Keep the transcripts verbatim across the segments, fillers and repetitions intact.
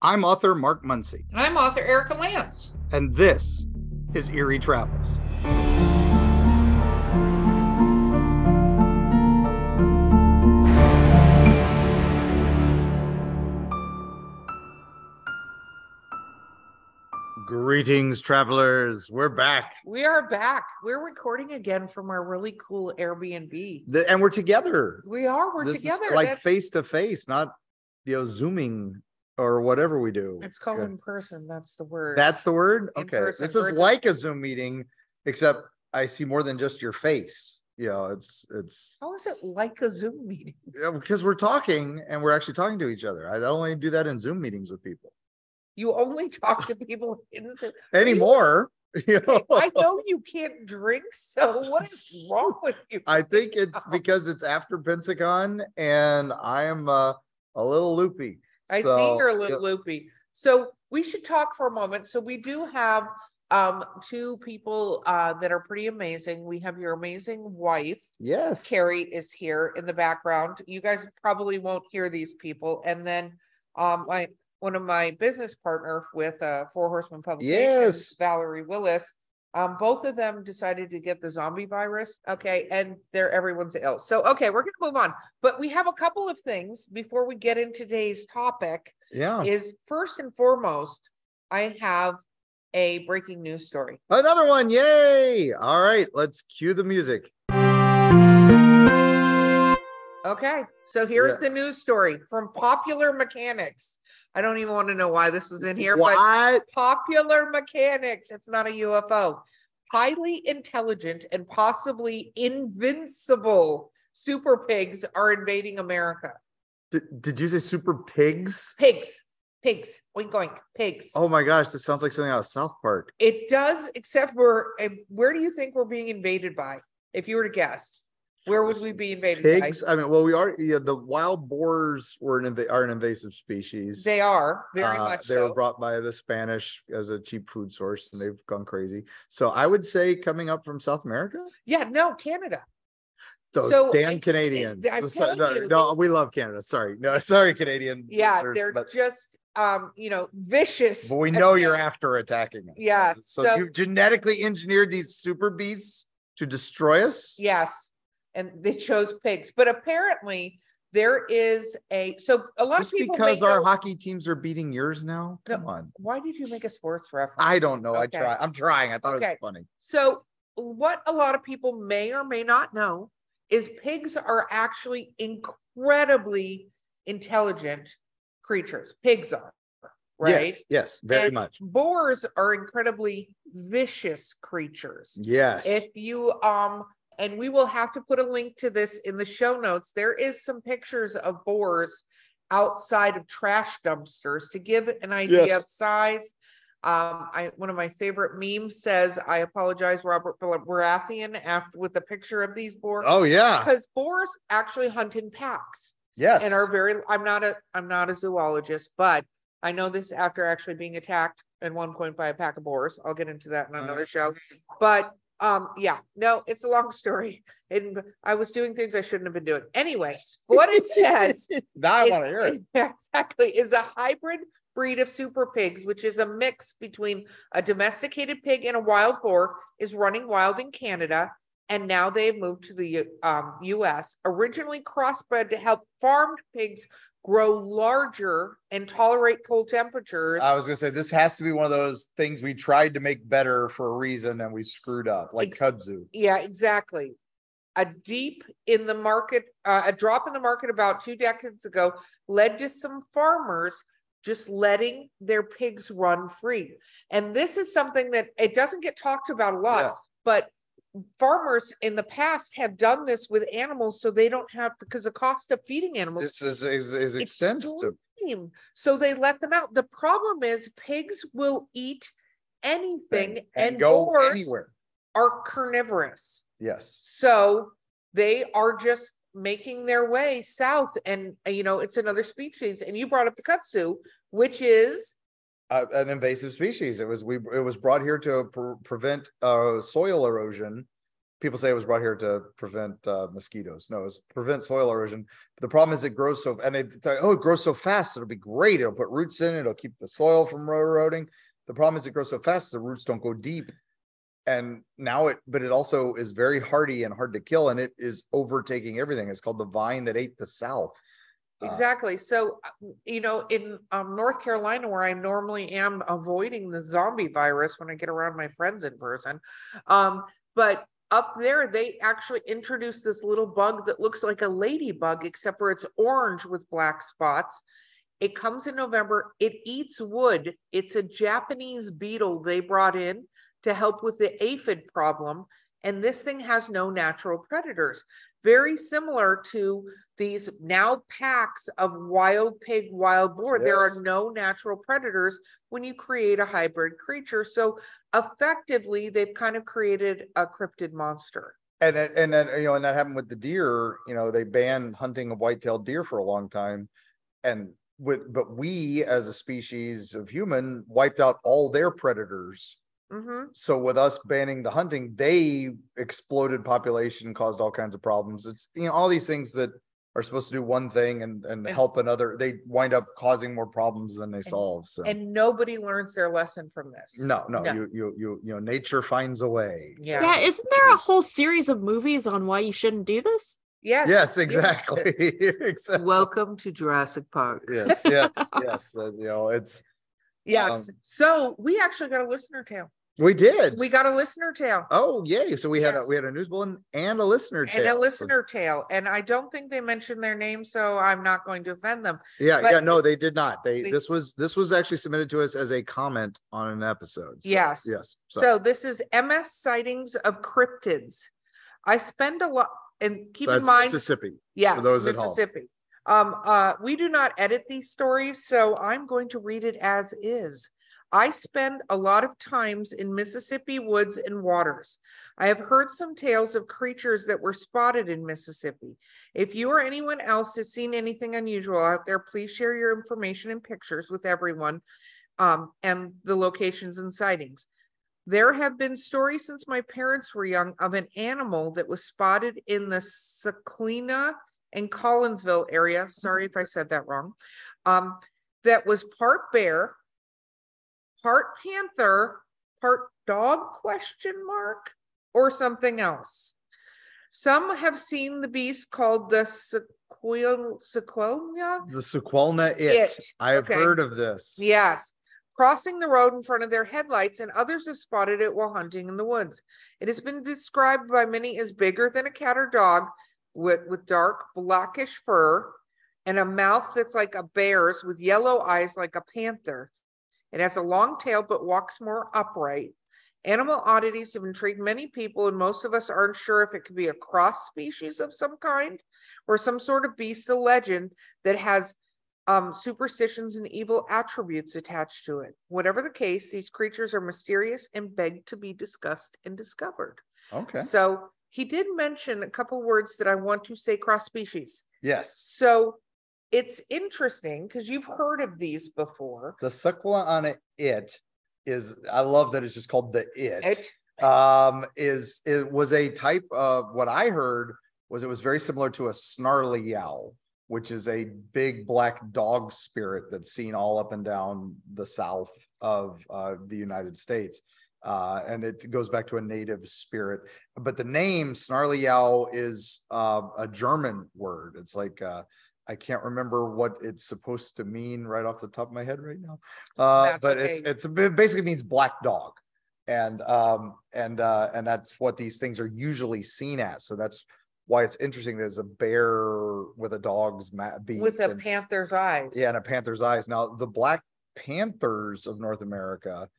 I'm author Mark Muncy. And I'm author Erika Lance. And this is Eerie Travels. Greetings, travelers. We're back. We are back. We're recording again from our really cool Airbnb. The, and we're together. We are. We're this together. Is like That's... face to face, not, you know, Zooming or whatever we do. It's called okay. in person. That's the word. That's the word? Okay. Person, this is person. Like a Zoom meeting, except I see more than just your face. You know, it's, it's. How is it like a Zoom meeting? Yeah, because we're talking and we're actually talking to each other. I only do that in Zoom meetings with people. You only talk to people in Zoom. Anymore. You know? I know you can't drink, so what is wrong with you? I think it's because it's after Pensacon and I am uh, a little loopy. I so, see you're a little yeah. loopy. So we should talk for a moment. So we do have um, two people uh, that are pretty amazing. We have your amazing wife. Yes. Carrie is here in the background. You guys probably won't hear these people. And then um, I, one of my business partner with uh, Four Horsemen Publications, yes. Valerie Willis, um, both of them decided to get the zombie virus. Okay. And they're everyone's ill. So, okay, we're going to move on, but we have a couple of things before we get into today's topic. Yeah. Is first and foremost, I have a breaking news story. Another one. Yay. All right. Let's cue the music. Okay. So here's yeah. the news story from Popular Mechanics. I don't even want to know why this was in here, what? But Popular Mechanics. It's not a U F O. Highly intelligent and possibly invincible super pigs are invading America. D- did you say super pigs? Pigs. Pigs. Oink, oink. Pigs. Oh my gosh. This sounds like something out of South Park. It does, except for where do you think we're being invaded by? If you were to guess. Where would we be invaded? Pigs. By? I mean, well, we are. Yeah, the wild boars were an inv- are an invasive species. They are very uh, much. They so. were brought by the Spanish as a cheap food source, and they've gone crazy. So I would say coming up from South America. Yeah, no, Canada. Those so damn I, Canadians. I, so, no, you, no, we love Canada. Sorry, no, sorry, Canadian. Yeah, they're but, just um, you know, vicious. But we know you're after attacking us. Yeah. So, so you genetically engineered these super beasts to destroy us. Yes. And they chose pigs, but apparently there is a so a lot Just of people because our know, hockey teams are beating yours now. Come no, on, why did you make a sports reference? I don't know. Okay. I try. I'm trying. I thought okay. it was funny. So what a lot of people may or may not know is pigs are actually incredibly intelligent creatures. Pigs are right. Yes, yes, very and much. Boars are incredibly vicious creatures. Yes, if you um. And we will have to put a link to this in the show notes. There is some pictures of boars outside of trash dumpsters to give an idea yes. of size. Um, I, one of my favorite memes says, I apologize, Robert Baratheon, after with the picture of these boars. Oh, yeah. Because boars actually hunt in packs. Yes. And are very, I'm not a, I'm not a zoologist, but I know this after actually being attacked at one point by a pack of boars. I'll get into that in another right. show. But Um, yeah, no, it's a long story. And I was doing things I shouldn't have been doing. Anyway, what it says now I want to hear it. Exactly, is a hybrid breed of super pigs, which is a mix between a domesticated pig and a wild boar, is running wild in Canada. And now they've moved to the um, U S, originally crossbred to help farmed pigs grow larger and tolerate cold temperatures. I was going to say, this has to be one of those things we tried to make better for a reason and we screwed up, like Ex- kudzu. Yeah, exactly. A deep in the market, uh, a drop in the market about two decades ago led to some farmers just letting their pigs run free. And this is something that it doesn't get talked about a lot, yeah. but farmers in the past have done this with animals, so they don't have, because the cost of feeding animals this is is, is extensive. Extreme. So they let them out. The problem is pigs will eat anything, and, and go anywhere. Are carnivorous. Yes. So they are just making their way south, and you know it's another species. And you brought up the kudzu, which is. Uh, an invasive species. It was we. It was brought here to pre- prevent uh, soil erosion, people say it was brought here to prevent uh, mosquitoes. No, it's prevent soil erosion. The problem is it grows so, and they thought, oh, it grows so fast. It'll be great. It'll put roots in it. It'll keep the soil from eroding. The problem is it grows so fast, the roots don't go deep. And now it, but it also is very hardy and hard to kill. And it is overtaking everything. It's called the vine that ate the South. Exactly. Uh, so, you know, in um, North Carolina, where I normally am avoiding the zombie virus when I get around my friends in person. Um, but up there, they actually introduced this little bug that looks like a ladybug, except for it's orange with black spots. It comes in November. It eats wood. It's a Japanese beetle they brought in to help with the aphid problem. And this thing has no natural predators. Very similar to these now packs of wild pig, wild boar. Yes. There are no natural predators when you create a hybrid creature. So effectively, they've kind of created a cryptid monster. And and then, you know, and that happened with the deer. You know, they banned hunting of white-tailed deer for a long time, and with but we as a species of human wiped out all their predators. Mm-hmm. So with us banning the hunting, they exploded population, caused all kinds of problems. It's, you know, all these things that are supposed to do one thing and, and help another, they wind up causing more problems than they and, solve. So. And nobody learns their lesson from this. No, no, no. You, you, you, you know, nature finds a way. Yeah. Yeah. Isn't there a whole series of movies on why you shouldn't do this? Yes. Yes, exactly. Yes. Exactly. Welcome to Jurassic Park. Yes, yes, yes. Uh, you know, it's. Yes. Um, so we actually got a listener tale. We did. We got a listener tale. Oh, yay. So we yes. had a, we had a news bulletin and a listener tale. And a listener so. tale. And I don't think they mentioned their name, so I'm not going to offend them. Yeah, but yeah, no, they did not. They, they this was this was actually submitted to us as a comment on an episode. So, yes. Yes. So. so this is M S Sightings of Cryptids. I spend a lot, and keep so in mind Mississippi. Yes, for those Mississippi. At home. Um, uh, we do not edit these stories, so I'm going to read it as is. I spend a lot of times in Mississippi woods and waters. I have heard some tales of creatures that were spotted in Mississippi. If you or anyone else has seen anything unusual out there, please share your information and pictures with everyone, um, and the locations and sightings. There have been stories since my parents were young of an animal that was spotted in the Sequelna and Collinsville area. Sorry if I said that wrong. Um, that was part bear, part panther, part dog, question mark, or something else. Some have seen the beast called the sequel, Sequelna? The Sequelna it. it. I have okay. heard of this. Yes. Crossing the road in front of their headlights, and others have spotted it while hunting in the woods. It has been described by many as bigger than a cat or dog, with, with dark blackish fur and a mouth that's like a bear's with yellow eyes like a panther. It has a long tail, but walks more upright. Animal oddities have intrigued many people, and most of us aren't sure if it could be a cross species of some kind or some sort of beast, a legend that has um, superstitions and evil attributes attached to it. Whatever the case, these creatures are mysterious and beg to be discussed and discovered. Okay. So he did mention a couple words that I want to say cross species. Yes. So it's interesting because you've heard of these before. The Sequelna it is, I love that it's just called the it. It. Um, is, it was a type of, what I heard was it was very similar to a snarly yowl, which is a big black dog spirit that's seen all up and down the south of uh, the United States. Uh, and it goes back to a native spirit. But the name snarly yowl is uh, a German word. It's like... Uh, I can't remember what it's supposed to mean right off the top of my head right now, uh, but okay. it's, it's it basically means black dog, and um, and uh, and that's what these things are usually seen as. So that's why it's interesting. There's a bear with a dog's ma- beak with a and, panther's eyes. Yeah, and a panther's eyes. Now the black panthers of North America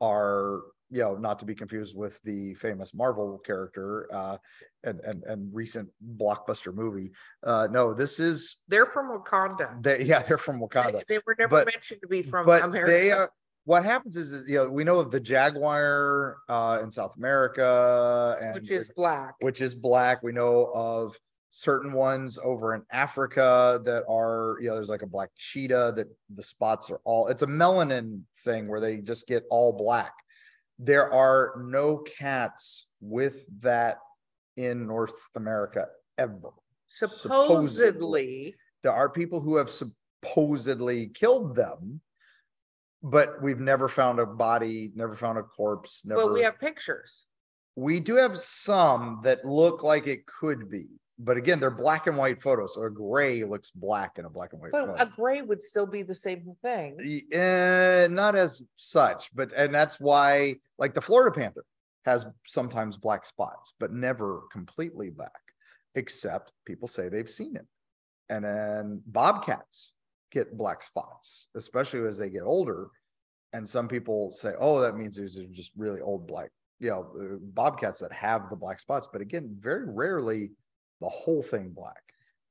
are, you know, not to be confused with the famous Marvel character uh, and, and and recent blockbuster movie. Uh, no, this is... They're from Wakanda. They, yeah, they're from Wakanda. They, they were never but, mentioned to be from but America. They, uh, what happens is, you know, we know of the jaguar uh, in South America. And, which is black. Which is black. We know of certain ones over in Africa that are, you know, there's like a black cheetah that the spots are all... It's a melanin thing where they just get all black. There are no cats with that in North America ever. Supposedly. Supposedly. There are people who have supposedly killed them, but we've never found a body, never found a corpse. Never. But we have pictures. We do have some that look like it could be. But again, they're black and white photos. So a gray looks black in a black and white but photo. But a gray would still be the same thing. Uh, not as such. But and that's why, like, the Florida panther has sometimes black spots, but never completely black, except people say they've seen it. And then bobcats get black spots, especially as they get older. And some people say, oh, that means these are just really old black, you know, bobcats that have the black spots. But again, very rarely the whole thing black.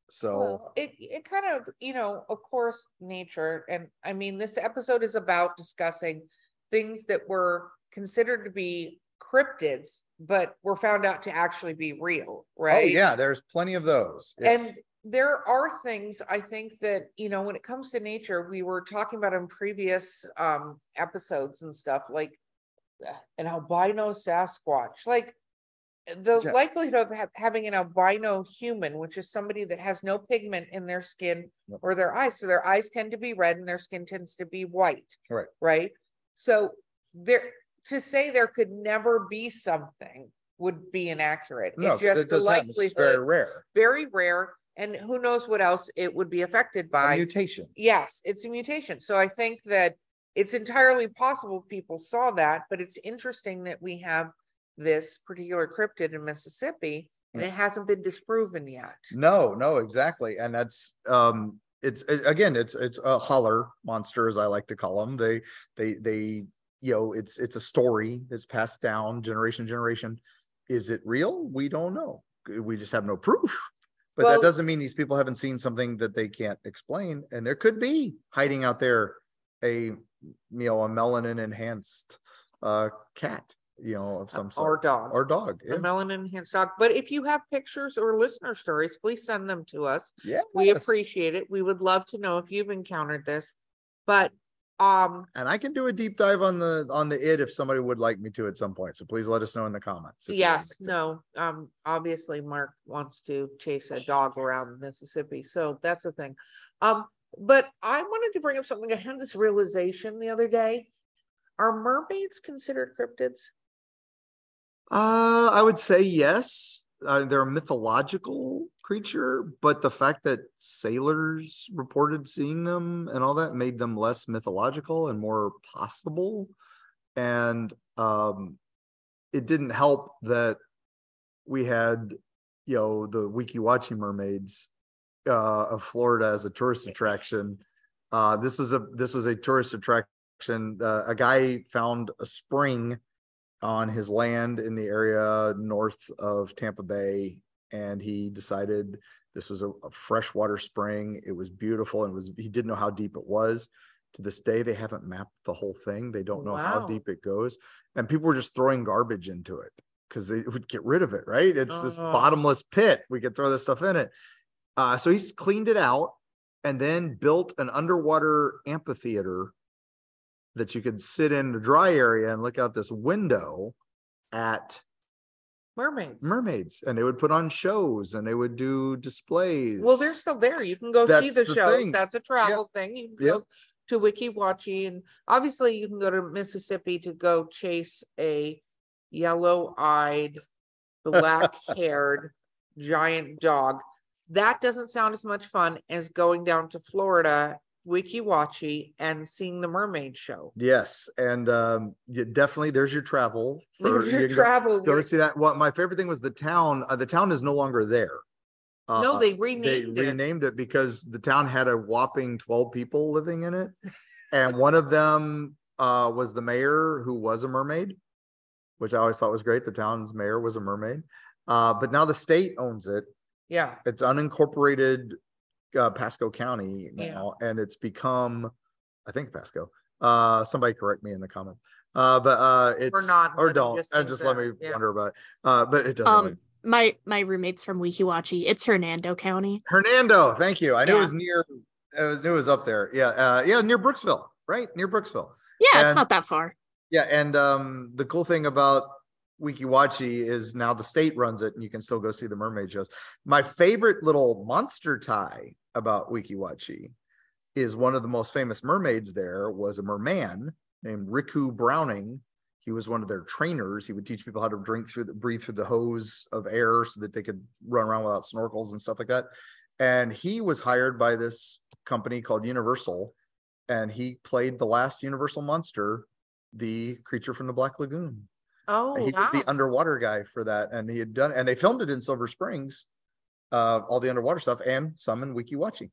So well, it, it kind of, you know, of course, nature. And I mean, this episode is about discussing things that were considered to be cryptids, but were found out to actually be real, right? Oh, yeah, there's plenty of those. Yes. And there are things, I think, that, you know, when it comes to nature, we were talking about in previous um, episodes and stuff, like an albino Sasquatch, like the yeah. likelihood of ha- having an albino human, which is somebody that has no pigment in their skin nope. or their eyes. So their eyes tend to be red and their skin tends to be white. Right. Right. So there, to say there could never be something would be inaccurate. No, it's just it does the likelihood. It's very rare. Very rare. And who knows what else it would be affected by. A mutation. Yes, it's a mutation. So I think that it's entirely possible people saw that, but it's interesting that we have this particular cryptid in Mississippi and it hasn't been disproven yet. No, no, exactly. And that's, um, it's, it, again, it's, it's a holler monster, as I like to call them. They, they, they, you know, it's, it's a story that's passed down generation to generation. Is it real? We don't know. We just have no proof. But well, that doesn't mean these people haven't seen something that they can't explain. And there could be hiding out there a, you know, a melanin enhanced uh, cat, you know, of some sort. Or dog. Or dog. Yeah. A melanin enhanced dog. But if you have pictures or listener stories, please send them to us. Yeah, we appreciate it. We would love to know if you've encountered this. But um, and I can do a deep dive on the on the it if somebody would like me to at some point. So please let us know in the comments. Yes, no. Um, obviously, Mark wants to chase a dog around Mississippi, so that's the thing. Um, but I wanted to bring up something. I had this realization the other day: are mermaids considered cryptids? Uh, I would say yes. Uh, they're a mythological creature, but the fact that sailors reported seeing them and all that made them less mythological and more possible. And um, it didn't help that we had, you know, the Weeki Wachee mermaids uh, of Florida as a tourist attraction. Uh, this was a this was a tourist attraction. Uh, a guy found a spring on his land in the area north of Tampa Bay, and he decided this was a, a freshwater spring. It was beautiful, and was he didn't know how deep it was. To this day, they haven't mapped the whole thing. They don't know wow. how deep it goes, and people were just throwing garbage into it because they would get rid of it. Right? It's uh. this bottomless pit. We could throw this stuff in it. Uh, so he's cleaned it out and then built an underwater amphitheater that you could sit in the dry area and look out this window at mermaids. Mermaids. And they would put on shows and they would do displays. Well, they're still there. You can go That's see the, the shows. Thing. That's a travel yep. thing. You can yep. go to Weeki Wachee. And obviously you can go to Mississippi to go chase a yellow-eyed, black-haired giant dog. That doesn't sound as much fun as going down to Florida, Weeki Wachee, and seeing the mermaid show. Yes. And um you definitely there's your travel for, there's your you travel go, go see that. Well, my favorite thing was the town uh, the town is no longer there. Uh, no they renamed they it. renamed it because the town had a whopping twelve people living in it, and one of them uh was the mayor, who was a mermaid, which I always thought was great. The town's mayor was a mermaid, uh but now the state owns it. Yeah, it's unincorporated Uh, Pasco County now, yeah. and it's become, I think, Pasco. Uh, somebody correct me in the comments. Uh, but uh, it's or not or don't. Just, uh, just that, let me yeah. wonder about it. Uh, but it doesn't. Um, really... My my roommate's from Weeki Wachee. It's Hernando County. Hernando, thank you. I knew yeah. it was near. I was knew it was up there. Yeah, uh, yeah, near Brooksville, right? Near Brooksville. Yeah, and it's not that far. Yeah, and um, the cool thing about Weeki Wachee is now the state runs it, and you can still go see the mermaid shows. My favorite little monster tie about Weeki Wachee is one of the most famous mermaids there was a merman named Riku Browning. He was one of their trainers. He would teach people how to drink through the, breathe through the hose of air so that they could run around without snorkels and stuff like that. And he was hired by this company called Universal, and he played the last Universal monster, the creature from the Black Lagoon. Oh, he wow. was the underwater guy for that. And he had done, and they filmed it in Silver Springs, uh, all the underwater stuff, and some in Weeki Wachee.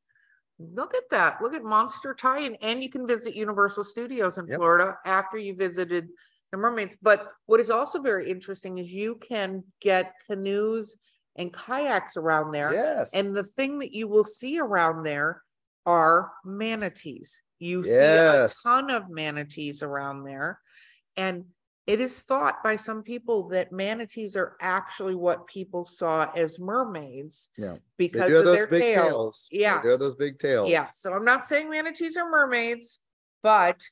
Look at that. Look at monster tie-in. And you can visit Universal Studios in yep. Florida after you visited the mermaids. But what is also very interesting is you can get canoes and kayaks around there. Yes. And the thing that you will see around there are manatees. You yes. see a ton of manatees around there. And it is thought by some people that manatees are actually what people saw as mermaids yeah. because of their big tails. tails. Yeah. They do those big tails. Yeah. So I'm not saying manatees are mermaids, but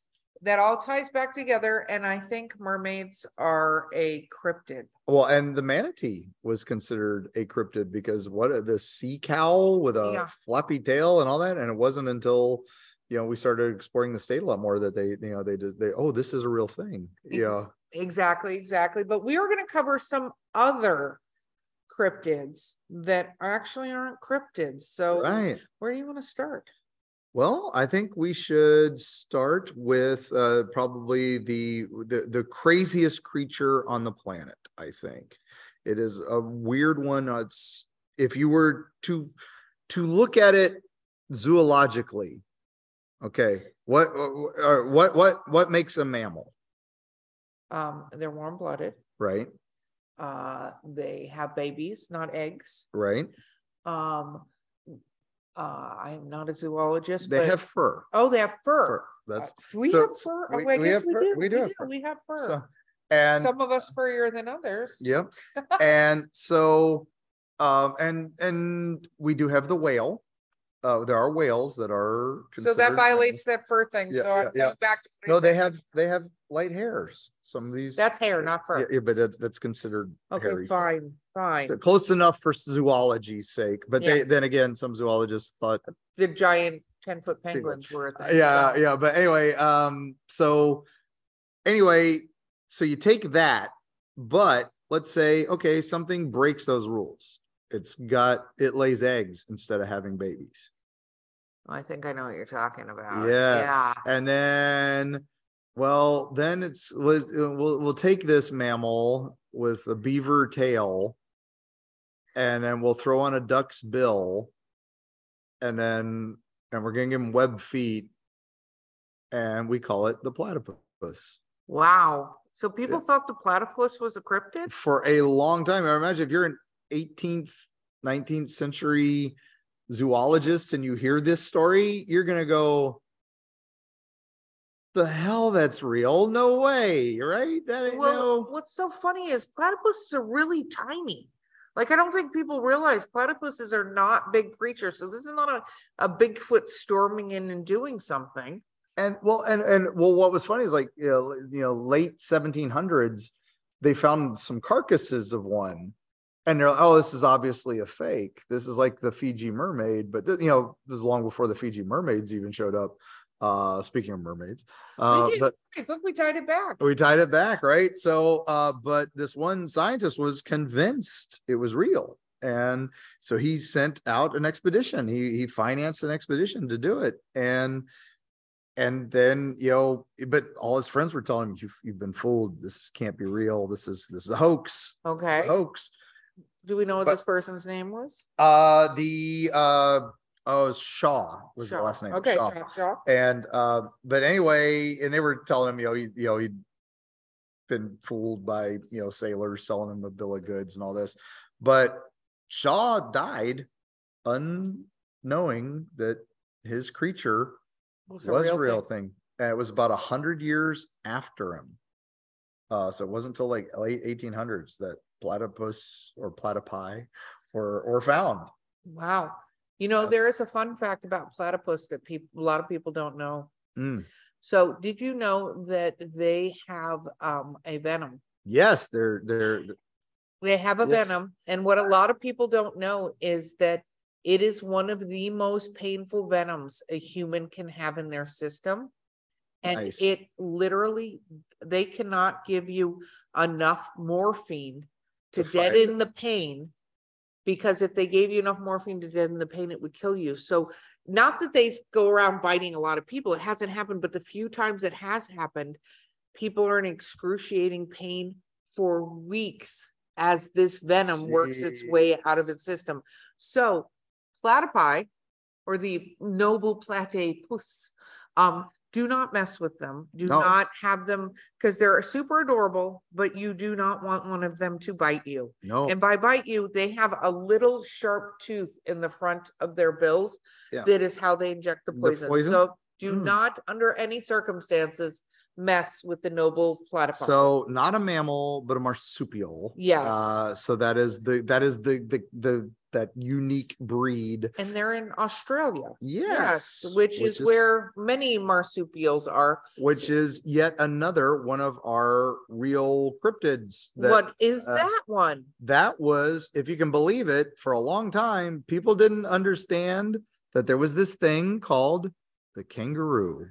that all ties back together, and I think mermaids are a cryptid. Well, and the manatee was considered a cryptid because what the sea cow with a yeah. floppy tail and all that, and it wasn't until you know we started exploring the state a lot more that they you know they did they oh this is a real thing. Ex- yeah, exactly, exactly. But we are going to cover some other cryptids that actually aren't cryptids. So, right. where do you want to start? Well, I think we should start with uh, probably the, the the craziest creature on the planet, I think. It is a weird one. It's, if you were to to look at it zoologically, okay, what or what what what makes a mammal? Um, they're warm-blooded. Right. Uh, they have babies, not eggs. Right. Um Uh, I'm not a zoologist. They but, have fur. Oh, they have fur. fur. That's uh, we so, have fur. Oh, we, I guess we, have we, fur. Do. we do. We do. Fur. We have fur. So, and some of us furrier than others. Yep. and so, um, and and we do have the whale. Uh, there are whales that are considered, so that violates that fur thing. Yeah, so yeah, I'm yeah. going back to no, they have they have light hairs. Some of these that's hair, not fur. Yeah, yeah but that's that's considered okay. Hairy. Fine, fine. So close enough for zoology's sake, but yes. they then again, some zoologists thought the giant ten foot penguins were a thing. Yeah, so. yeah. But anyway, um, so anyway, so you take that, but let's say okay, something breaks those rules. It's got it lays eggs instead of having babies. I think I know what you're talking about. Yes. Yeah. And then, well, then it's, we'll, we'll, we'll take this mammal with a beaver tail and then we'll throw on a duck's bill and then, and we're going to give him web feet and we call it the platypus. Wow. So people it, thought the platypus was a cryptid? For a long time. I imagine if you're an eighteenth, nineteenth century zoologist and you hear this story, you're gonna go, the hell, that's real, no way, right? That ain't well, no... What's so funny is platypuses are really tiny. Like, I don't think people realize platypuses are not big creatures, so this is not a, a Bigfoot storming in and doing something. And well, and and well, what was funny is like you know, you know late seventeen hundreds, they found some carcasses of one. And they're like, oh, this is obviously a fake. This is like the Fiji mermaid, but th- you know, this is long before the Fiji mermaids even showed up. Uh, speaking of mermaids, uh, but, look, we tied it back. We tied it back, right? So, uh, but this one scientist was convinced it was real, and so he sent out an expedition. He he financed an expedition to do it, and and then you know, but all his friends were telling him, "You've you've been fooled. This can't be real. This is this is a hoax." Okay, a hoax. Do we know what but, this person's name was? Uh, the uh, oh, Shaw was Shaw. the last name. Okay, Shaw. Shaw. And uh, but anyway, and they were telling him, you know, he, you know, he'd been fooled by you know sailors selling him a bill of goods and all this, but Shaw died unknowing that his creature was, was a real, real thing. thing, and it was about a hundred years after him. Uh, so it wasn't until like late eighteen hundreds that platypus or platypi or or found. Wow. You know, That's... there is a fun fact about platypus that people a lot of people don't know. Mm. So did you know that they have um a venom Yes, they're they're they have a yes. venom. And what a lot of people don't know is that it is one of the most painful venoms a human can have in their system. And nice. It literally, they cannot give you enough morphine to, to deaden the pain, because if they gave you enough morphine to deaden the pain, it would kill you. So not that they go around biting a lot of people. It hasn't happened, but the few times it has happened, people are in excruciating pain for weeks as this venom Jeez. Works its way out of its system. So platypi, or the noble platypus, um, do not mess with them. Do no. not have them, because they're super adorable, but you do not want one of them to bite you. No. And by bite you, they have a little sharp tooth in the front of their bills. Yeah. That is how they inject the poison. The poison? So do mm. not, under any circumstances, mess with the noble platypus. So not a mammal, but a marsupial. Yes. Uh, so that is the that is the the the that unique breed. And they're in Australia. Yes. yes which, which is, is where many marsupials are. Which is yet another one of our real cryptids. That, what is uh, that one? That was, if you can believe it, for a long time, people didn't understand that there was this thing called the kangaroo.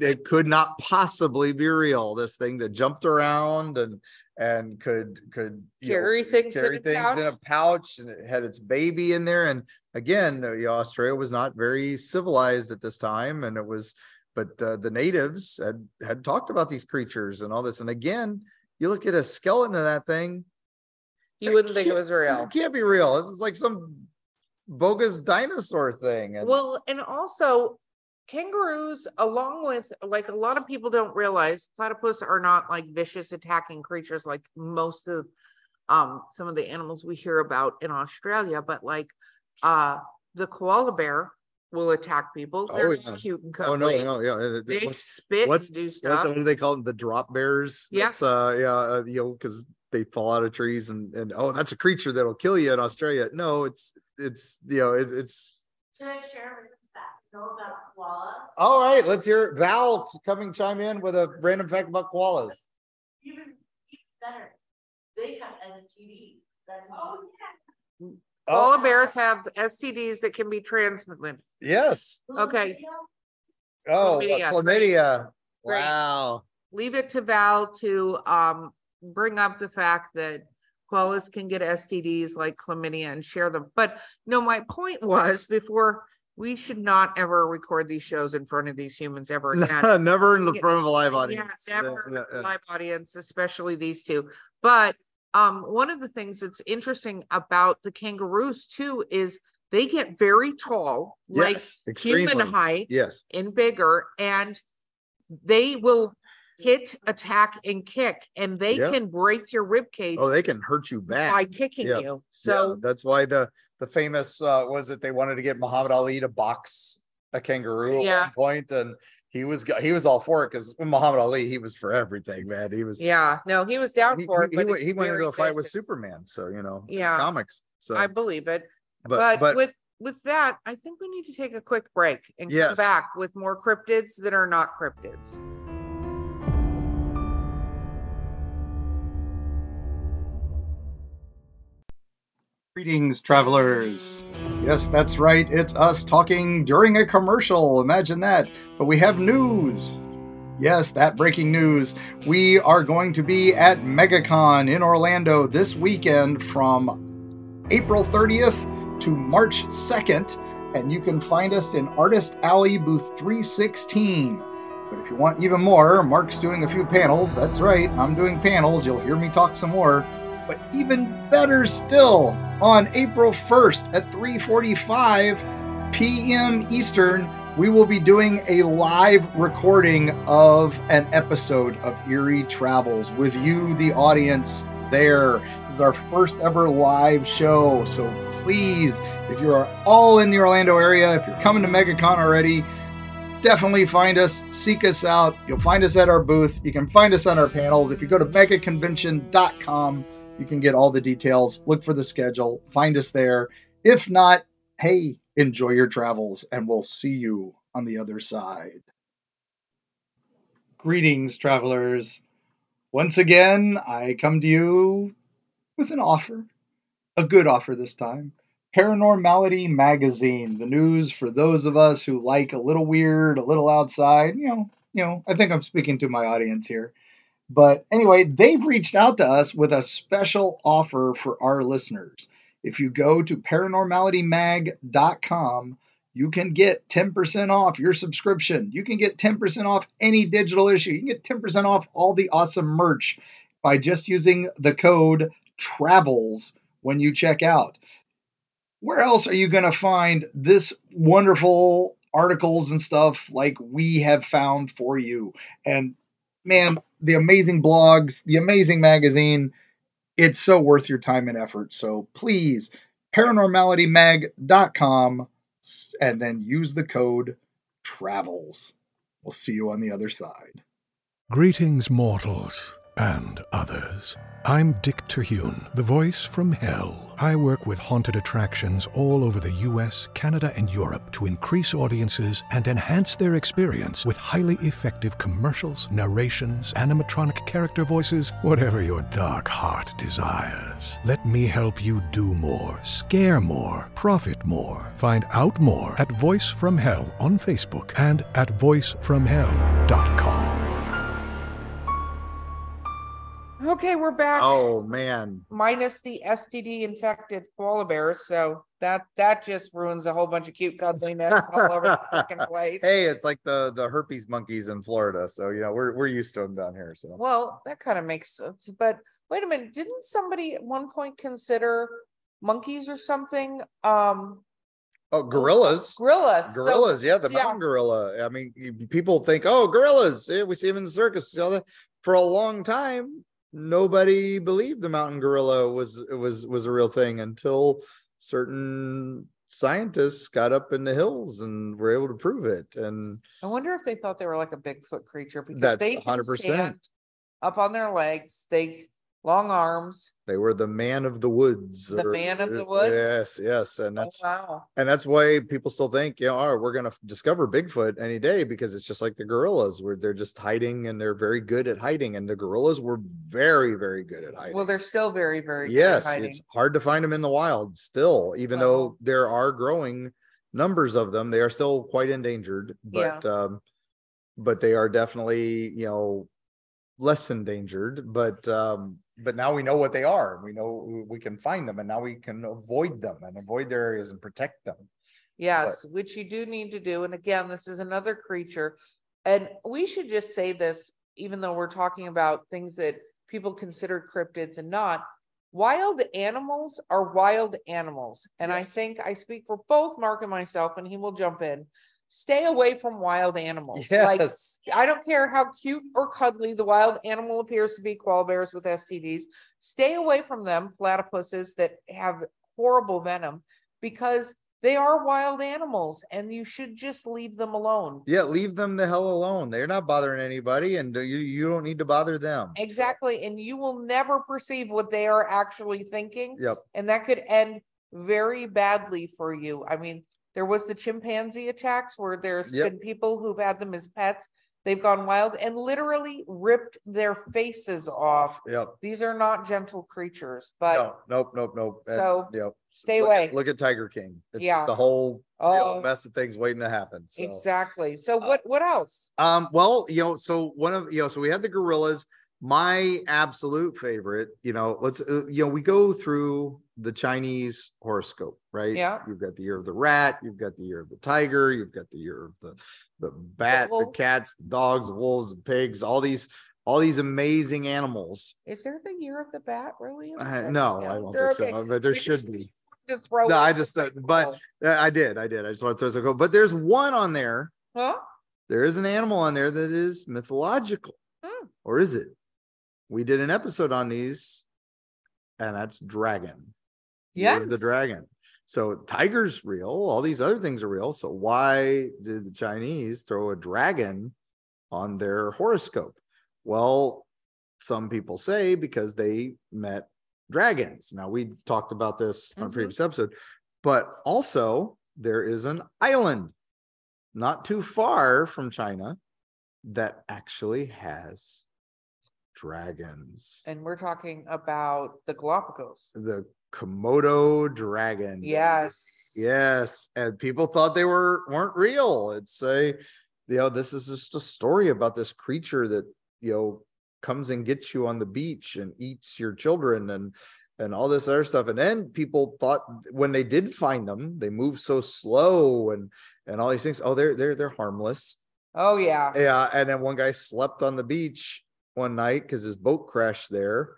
It could not possibly be real. This thing that jumped around and and could could carry know, things, carry in, things a in a pouch, and it had its baby in there. And again, Australia was not very civilized at this time, and it was. But uh, the natives had had talked about these creatures and all this. And again, you look at a skeleton of that thing, you wouldn't think it was real. It can't be real. This is like some bogus dinosaur thing. And, well, and also. Kangaroos, along with, like, a lot of people don't realize, platypus are not like vicious attacking creatures like most of um some of the animals we hear about in Australia, but like uh the koala bear will attack people. They're oh, yeah. cute and cuddly. Oh no, no, yeah. They what's, spit what's, and do stuff. What do they call them? The drop bears? Yeah. That's, uh yeah, uh, you know, because they fall out of trees and and oh, that's a creature that'll kill you in Australia. No, it's it's you know, it, it's can I share about koalas? All right, let's hear it. Val coming chime in with a random fact about koalas. Even, even better, they have S T Ds. Oh, yeah. Koala oh. bears have S T Ds that can be transmitted. Yes. Okay. Oh, chlamydia. chlamydia. Wow. Great. Leave it to Val to um, bring up the fact that koalas can get S T Ds like chlamydia and share them. But no, my point was before. We should not ever record these shows in front of these humans ever again. Never in the front of a live audience. Yeah, never in a live audience, especially these two. But um, one of the things that's interesting about the kangaroos, too, is they get very tall, yes, like extremely. Human height, yes, and bigger, and they will hit, attack, and kick, and they yep. can break your ribcage. Oh, they can hurt you back by kicking yep. you. So yeah. that's why the the famous uh, was that they wanted to get Muhammad Ali to box a kangaroo yeah. at one point, and he was he was all for it because Muhammad Ali, he was for everything, man. He was yeah, no, he was down he, for it. He, but he, he wanted to go fight with Superman, so you know, yeah, comics. So I believe it, but, but, but with. With that, I think we need to take a quick break and yes. come back with more cryptids that are not cryptids. Greetings, travelers. Yes, that's right. It's us talking during a commercial. Imagine that. But we have news. Yes, that breaking news. We are going to be at MegaCon in Orlando this weekend from April thirtieth to March second. And you can find us in Artist Alley, booth three sixteen. But if you want even more, Mark's doing a few panels. That's right. I'm doing panels. You'll hear me talk some more. But even better still, on April first at three forty-five p m Eastern, we will be doing a live recording of an episode of Eerie Travels with you, the audience, there. This is our first ever live show, so please, if you are all in the Orlando area, if you're coming to MegaCon already, definitely find us, seek us out. You'll find us at our booth. You can find us on our panels. If you go to mega convention dot com, you can get all the details, look for the schedule, find us there. If not, hey, enjoy your travels, and we'll see you on the other side. Greetings, travelers. Once again, I come to you with an offer, a good offer this time. Paranormality Magazine, the news for those of us who like a little weird, a little outside. You know, you know, I think I'm speaking to my audience here. But anyway, they've reached out to us with a special offer for our listeners. If you go to Paranormality Mag dot com, you can get ten percent off your subscription. You can get ten percent off any digital issue. You can get ten percent off all the awesome merch by just using the code TRAVELS when you check out. Where else are you going to find this wonderful articles and stuff like we have found for you? And man, the amazing blogs, the amazing magazine, it's so worth your time and effort. So please, Paranormality Mag dot com, and then use the code TRAVELS. We'll see you on the other side. Greetings, mortals and others. I'm Dick Terhune, the voice from hell. I work with haunted attractions all over the U S, Canada, and Europe to increase audiences and enhance their experience with highly effective commercials, narrations, animatronic character voices, whatever your dark heart desires. Let me help you do more, scare more, profit more. Find out more at Voice From Hell on Facebook and at voice from hell dot com. Okay, we're back. Oh, man. Minus the S T D-infected koala bears, so that that just ruins a whole bunch of cute cuddliness all over the fucking place. Hey, it's like the, the herpes monkeys in Florida, so, you know, we're, we're used to them down here. So, well, that kind of makes sense, but wait a minute. Didn't somebody at one point consider monkeys or something? Um, oh, gorillas. Gorillas. Gorillas, so, yeah, the yeah. mountain gorilla. I mean, people think, oh, gorillas, yeah, we see them in the circus. You know, for a long time, nobody believed the mountain gorilla was was was a real thing until certain scientists got up in the hills and were able to prove it. And I wonder if they thought they were like a Bigfoot creature, because that's they one hundred percent stand up on their legs, they long arms. They were the man of the woods. The or, man of the woods. Yes, yes, and that's oh, wow. And that's why people still think, you know, all right, we're going to discover Bigfoot any day, because it's just like the gorillas, where they're just hiding, and they're very good at hiding. And the gorillas were very, very good at hiding. Well, they're still very, very yes, good at hiding. Yes, it's hard to find them in the wild still, even wow. though there are growing numbers of them. They are still quite endangered, but yeah. um, but they are definitely, you know, less endangered. But um, but now we know what they are. We know we can find them, and now we can avoid them and avoid their areas and protect them. Yes, but which you do need to do. And again, this is another creature. And we should just say this, even though we're talking about things that people consider cryptids and not, wild animals are wild animals. And yes. I think I speak for both Mark and myself, and he will jump in. Stay away from wild animals. Yes. Like, I don't care how cute or cuddly the wild animal appears to be, koala bears with S T Ds. Stay away from them, platypuses that have horrible venom, because they are wild animals and you should just leave them alone. Yeah, leave them the hell alone. They're not bothering anybody, and you, you don't need to bother them. Exactly. And you will never perceive what they are actually thinking. Yep. And that could end very badly for you. I mean, there was the chimpanzee attacks where there's yep. been people who've had them as pets. They've gone wild and literally ripped their faces off. Yep. These are not gentle creatures. But no, nope, nope, nope. So yep. stay look, away. Look at Tiger King. It's yeah. just a whole oh. you know, mess of things waiting to happen. So. Exactly. So what, what else? Um, well, you know, so one of, you know, so we had the gorillas. My absolute favorite, you know, let's, uh, you know, we go through the Chinese horoscope, right? Yeah. You've got the year of the rat. You've got the year of the tiger. You've got the year of the, the bat, the, the cats, the dogs, the wolves, the pigs, all these, all these amazing animals. Is there the year of the bat really? Uh, no, I don't there, think so, okay. But there should be. To throw no, I just, uh, but uh, I did, I did. I just want to throw some, but there's one on there. Huh? There is an animal on there that is mythological. Hmm. Or is it? We did an episode on these, and that's dragon. Yes. The dragon. So tiger's real. All these other things are real. So why did the Chinese throw a dragon on their horoscope? Well, some people say because they met dragons. Now, we talked about this on mm-hmm. a previous episode, but also there is an island not too far from China that actually has dragons. And we're talking about the Galapagos. The Komodo dragon. Yes. Yes. And people thought they were weren't real. It's a, you know, this is just a story about this creature that, you know, comes and gets you on the beach and eats your children and and all this other stuff. And then people thought when they did find them, they move so slow and and all these things. Oh, they're they're they're harmless. Oh yeah. Yeah. And then one guy slept on the beach one night because his boat crashed there.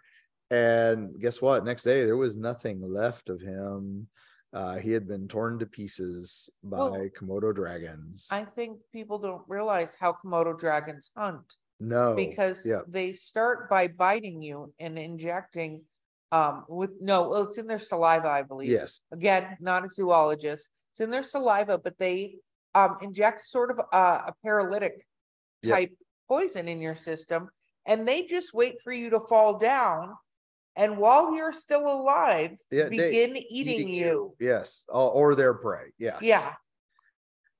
And guess what? Next day there was nothing left of him. Uh, he had been torn to pieces by well, Komodo dragons. I think people don't realize how Komodo dragons hunt. No. Because yeah. they start by biting you and injecting um with no, well, it's in their saliva, I believe. Yes. Again, not a zoologist. It's in their saliva, but they um inject sort of a, a paralytic type yep. poison in your system, and they just wait for you to fall down. And while you're still alive, yeah, begin they, eating you. you. Yes. Or, or their prey. Yeah. Yeah.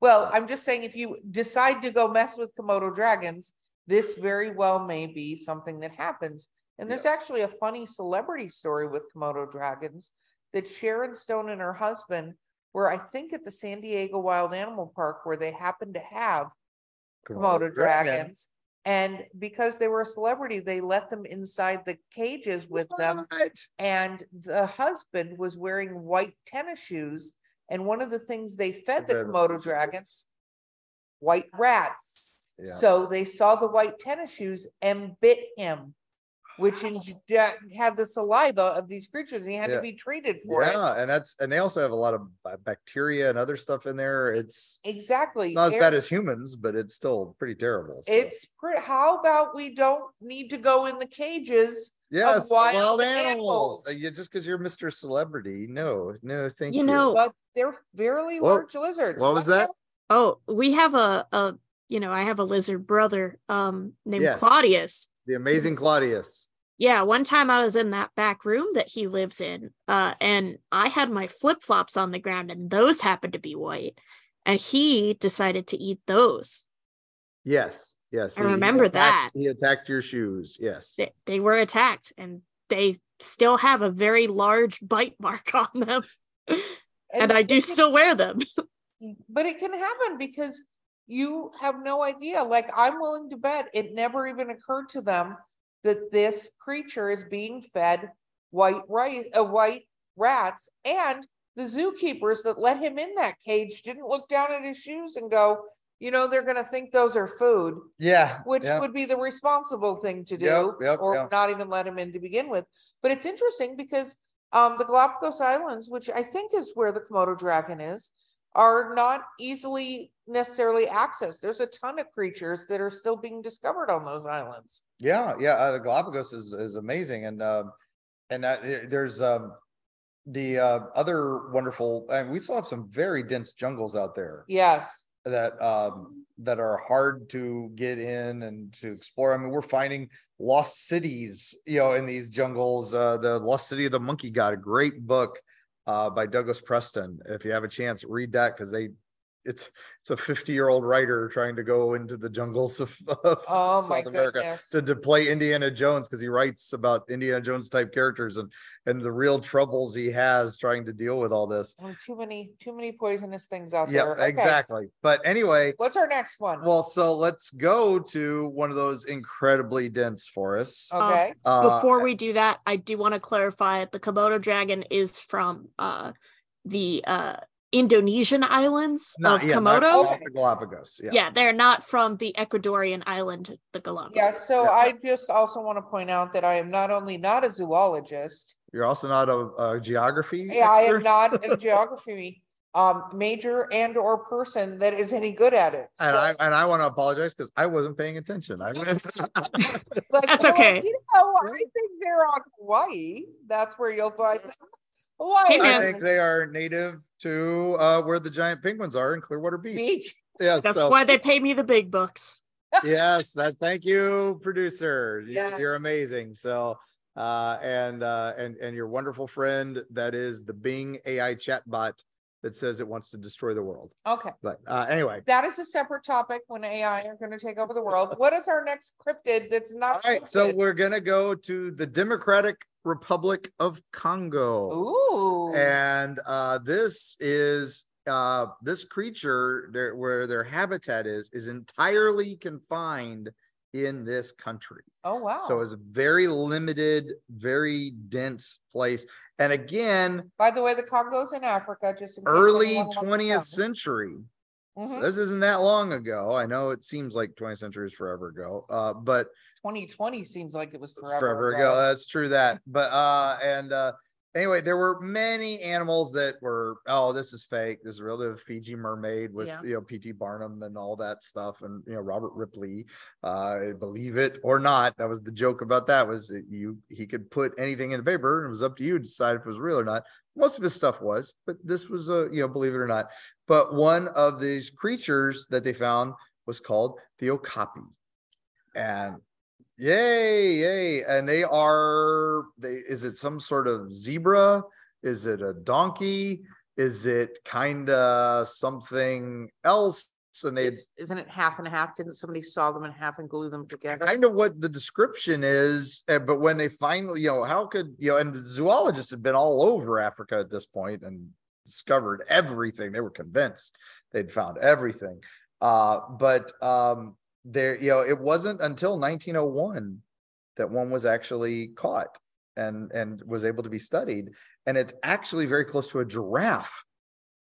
Well, uh, I'm just saying, if you decide to go mess with Komodo dragons, this very well may be something that happens. And there's yes. actually a funny celebrity story with Komodo dragons that Sharon Stone and her husband were, I think, at the San Diego Wild Animal Park, where they happened to have Komodo, Komodo dragons. And because they were a celebrity, they let them inside the cages with what? them. And the husband was wearing white tennis shoes. And one of the things they fed the Komodo dragons, white rats. Yeah. So they saw the white tennis shoes and bit him, which had the saliva of these creatures. And he had yeah. to be treated for yeah, it. Yeah, and that's and they also have a lot of bacteria and other stuff in there. It's exactly it's not as Air, bad as humans, but it's still pretty terrible. So. It's pretty. How about we don't need to go in the cages? Yes, of wild, wild animals. animals. You, just because you're Mister Celebrity, no, no, thank you. You know, but they're fairly well, large lizards. What was that? Oh, we have a a you know, I have a lizard brother um named yes. Claudius. The amazing Claudius. Yeah, one time I was in that back room that he lives in, uh, and I had my flip-flops on the ground, and those happened to be white, and he decided to eat those. Yes, yes. I remember attacked, that. He attacked your shoes, yes. They, they were attacked, and they still have a very large bite mark on them, and, and I do can, still wear them. But it can happen because you have no idea. Like, I'm willing to bet it never even occurred to them that this creature is being fed white rice, uh, white rats, and the zookeepers that let him in that cage didn't look down at his shoes and go, you know, they're going to think those are food. Yeah, which yeah. would be the responsible thing to do, yep, yep, or yep. not even let him in to begin with. But it's interesting because um, the Galapagos Islands, which I think is where the Komodo dragon is, are not easily necessarily accessed. There's a ton of creatures that are still being discovered on those islands. Yeah, yeah, uh, the Galapagos is is amazing, and uh, and uh, there's um, the uh, other wonderful, and we still have some very dense jungles out there. Yes, that um, that are hard to get in and to explore. I mean, we're finding lost cities, you know, in these jungles. Uh, the Lost City of the Monkey God, a great book uh, by Douglas Preston. If you have a chance, read that because they. It's it's a fifty-year-old writer trying to go into the jungles of, of oh, South America to, to play Indiana Jones, because he writes about Indiana Jones type characters and and the real troubles he has trying to deal with all this. Oh, too many too many poisonous things out yep, there. Yeah, okay. Exactly. But anyway, what's our next one? Well, so let's go to one of those incredibly dense forests. Okay. Um, uh, before we do that, I do want to clarify the Komodo dragon is from uh, the. Uh, Indonesian islands not, of yeah, Komodo. Not the Galapagos. Yeah. yeah, they're not from the Ecuadorian island, the Galapagos. Yeah, so yeah. I just also want to point out that I am not only not a zoologist. You're also not a, a geography Yeah, expert? I am not a geography um, major and or person that is any good at it. So. And I and I want to apologize because I wasn't paying attention. I mean, like, that's so, okay. You know, I think they're on Hawaii. That's where you'll find them. Hey, I think they are native to uh, where the giant penguins are in Clearwater Beach. Beach. Yeah, that's so. Why they pay me the big bucks. yes, that. Thank you, producer. Yes. You're amazing. So, uh, and uh, and and your wonderful friend that is the Bing A I chatbot that says it wants to destroy the world. Okay. But uh, anyway. That is a separate topic when A I are going to take over the world. What is our next cryptid that's not All right, cryptid? So we're going to go to the Democratic Republic of Congo. Ooh. And uh, this is, uh, this creature, there, where their habitat is, is entirely confined in this country. Oh, wow. So it's a very limited, very dense place. And again, by the way, the Congo's in Africa, just in early twentieth century. Mm-hmm. So this isn't that long ago. I know it seems like twentieth century is forever ago, uh, but twenty twenty seems like it was forever, forever ago. ago. That's true that. But uh, and uh, anyway, there were many animals that were, oh, this is fake. This is real. The Fiji mermaid with, yeah. you know, P T Barnum and all that stuff. And, you know, Robert Ripley, uh, believe it or not. That was the joke about that, was that you, he could put anything in the paper. It was up to you to decide if it was real or not. Most of his stuff was, but this was a, you know, believe it or not. But one of these creatures that they found was called the okapi. And Yay, yay. And they are, they, is it some sort of zebra? Is it a donkey? Is it kind of something else? And they, it's, isn't it half and half? Didn't somebody saw them and half and glue them together? Kind of what the description is. But when they finally, you know, how could, you know, and the zoologists have been all over Africa at this point and discovered everything. They were convinced they'd found everything. Uh, but, um, there, you know, it wasn't until nineteen oh one that one was actually caught and and was able to be studied, and it's actually very close to a giraffe.